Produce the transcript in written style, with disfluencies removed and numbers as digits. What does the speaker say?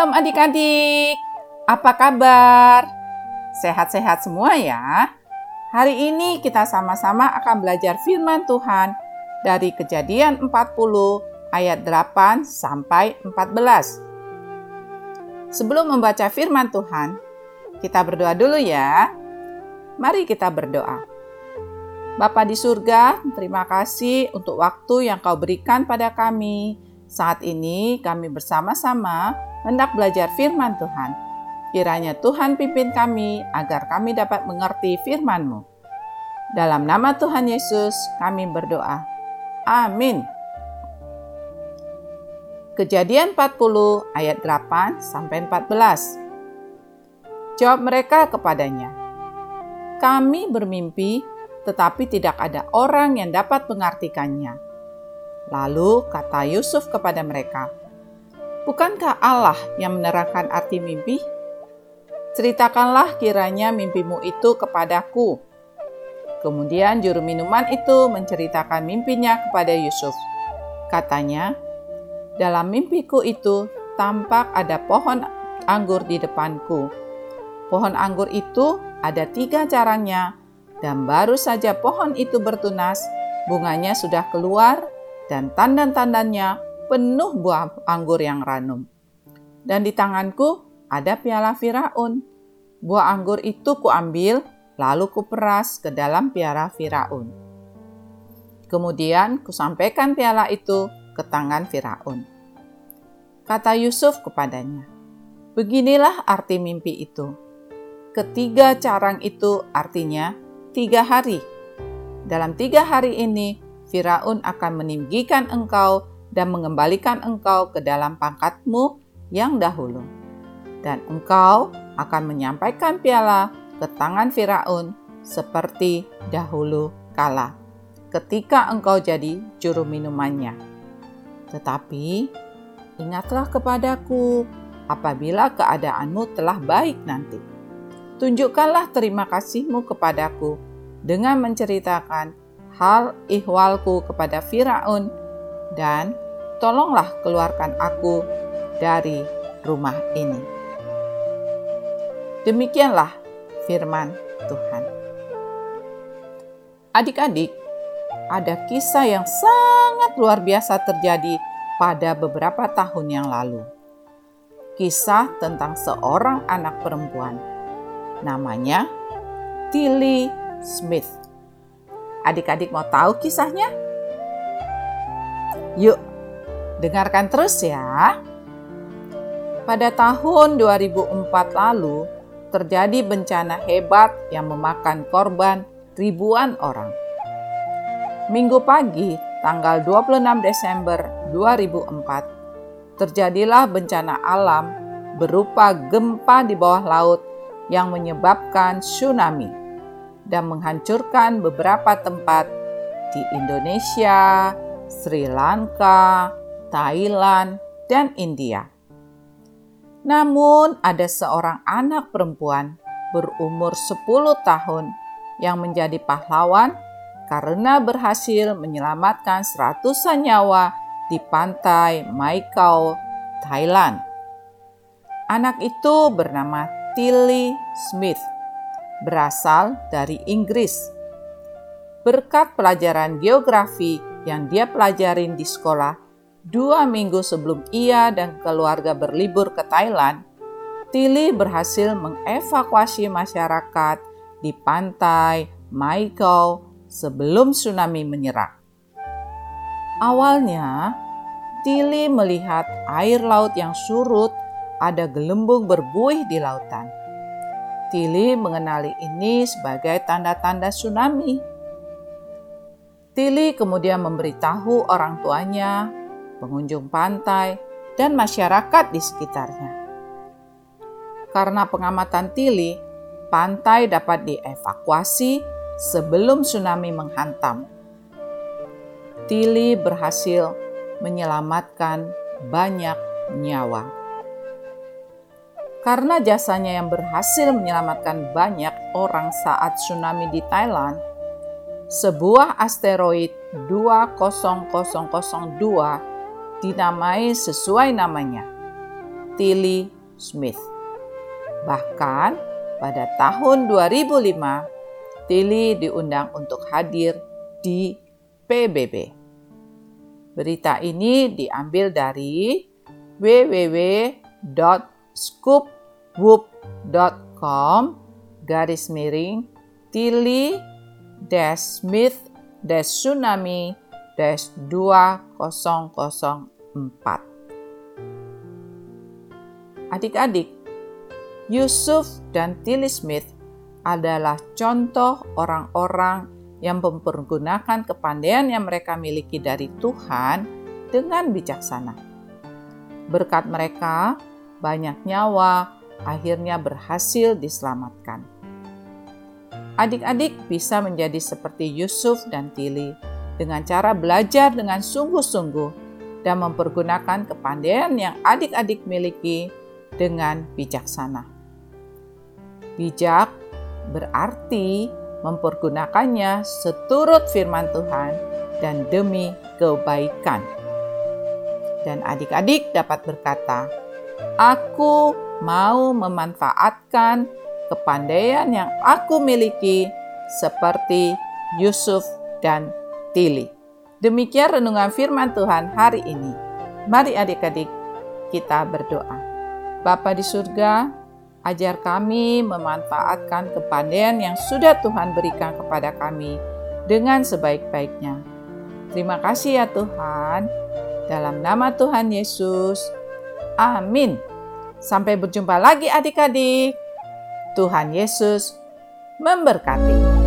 malam adik-adik. Apa kabar? Sehat-sehat semua ya. Hari ini kita sama-sama akan belajar firman Tuhan dari Kejadian 40 ayat 8 sampai 14. Sebelum membaca firman Tuhan, kita berdoa dulu ya. Mari kita berdoa. Bapa di surga, terima kasih untuk waktu yang Kau berikan pada kami. Saat ini kami bersama-sama hendak belajar firman Tuhan. Kiranya Tuhan pimpin kami agar kami dapat mengerti firman-Mu. Dalam nama Tuhan Yesus kami berdoa. Amin. Kejadian 40 ayat 8 sampai 14. Jawab mereka kepadanya, "Kami bermimpi, tetapi tidak ada orang yang dapat mengartikannya." Lalu kata Yusuf kepada mereka, "Bukankah Allah yang menerangkan arti mimpi? Ceritakanlah kiranya mimpimu itu kepadaku." Kemudian juru minuman itu menceritakan mimpinya kepada Yusuf. Katanya, "Dalam mimpiku itu tampak ada pohon anggur di depanku. Pohon anggur itu ada 3 carangnya, dan baru saja pohon itu bertunas, bunganya sudah keluar, dan tandan-tandannya penuh buah anggur yang ranum. Dan di tanganku ada piala Firaun. Buah anggur itu kuambil, lalu kuperas ke dalam piala Firaun. Kemudian kusampaikan piala itu ke tangan Firaun." Kata Yusuf kepadanya, "Beginilah arti mimpi itu. Ketiga carang itu artinya 3 hari. Dalam 3 hari ini, Firaun akan meninggikan engkau dan mengembalikan engkau ke dalam pangkatmu yang dahulu. Dan engkau akan menyampaikan piala ke tangan Firaun seperti dahulu kala, ketika engkau jadi juru minumannya. Tetapi ingatlah kepadaku apabila keadaanmu telah baik nanti. Tunjukkanlah terima kasihmu kepadaku dengan menceritakan hal ihwalku kepada Firaun, dan tolonglah keluarkan aku dari rumah ini." Demikianlah firman Tuhan. Adik-adik, ada kisah yang sangat luar biasa terjadi pada beberapa tahun yang lalu. Kisah tentang seorang anak perempuan. Namanya Tilly Smith. Adik-adik mau tahu kisahnya? Yuk, dengarkan terus ya. Pada tahun 2004 lalu, terjadi bencana hebat yang memakan korban ribuan orang. Minggu pagi, tanggal 26 Desember 2004, terjadilah bencana alam berupa gempa di bawah laut yang menyebabkan tsunami dan menghancurkan beberapa tempat di Indonesia, Sri Lanka, Thailand, dan India. Namun ada seorang anak perempuan berumur 10 tahun yang menjadi pahlawan karena berhasil menyelamatkan ratusan nyawa di pantai Mai Khao, Thailand. Anak itu bernama Tilly Smith, berasal dari Inggris. Berkat pelajaran geografi yang dia pelajarin di sekolah 2 minggu sebelum ia dan keluarga berlibur ke Thailand, Tilly berhasil mengevakuasi masyarakat di pantai Mai Khao sebelum tsunami menyerang. Awalnya, Tilly melihat air laut yang surut, ada gelembung berbuih di lautan. Tilly mengenali ini sebagai tanda-tanda tsunami. Tilly kemudian memberitahu orang tuanya, pengunjung pantai, dan masyarakat di sekitarnya. Karena pengamatan Tilly, pantai dapat dievakuasi sebelum tsunami menghantam. Tilly berhasil menyelamatkan banyak nyawa. Karena jasanya yang berhasil menyelamatkan banyak orang saat tsunami di Thailand, sebuah asteroid 20002 dinamai sesuai namanya, Tilly Smith. Bahkan pada tahun 2005, Tilly diundang untuk hadir di PBB. Berita ini diambil dari www.scoop.com/Tilly-Smith-Tsunami-2004. Adik-adik, Yusuf dan Tilly Smith adalah contoh orang-orang yang mempergunakan kepandaian yang mereka miliki dari Tuhan dengan bijaksana. Berkat mereka, banyak nyawa akhirnya berhasil diselamatkan. Adik-adik bisa menjadi seperti Yusuf dan Tilly dengan cara belajar dengan sungguh-sungguh dan mempergunakan kepandaian yang adik-adik miliki dengan bijaksana. Bijak berarti mempergunakannya seturut firman Tuhan dan demi kebaikan. Dan adik-adik dapat berkata, "Aku mau memanfaatkan kepandaian yang aku miliki seperti Yusuf dan Tilly." Demikian renungan firman Tuhan hari ini. Mari adik-adik kita berdoa. Bapa di surga, ajar kami memanfaatkan kepandaian yang sudah Tuhan berikan kepada kami dengan sebaik-baiknya. Terima kasih ya Tuhan. Dalam nama Tuhan Yesus. Amin. Sampai berjumpa lagi adik-adik. Tuhan Yesus memberkati.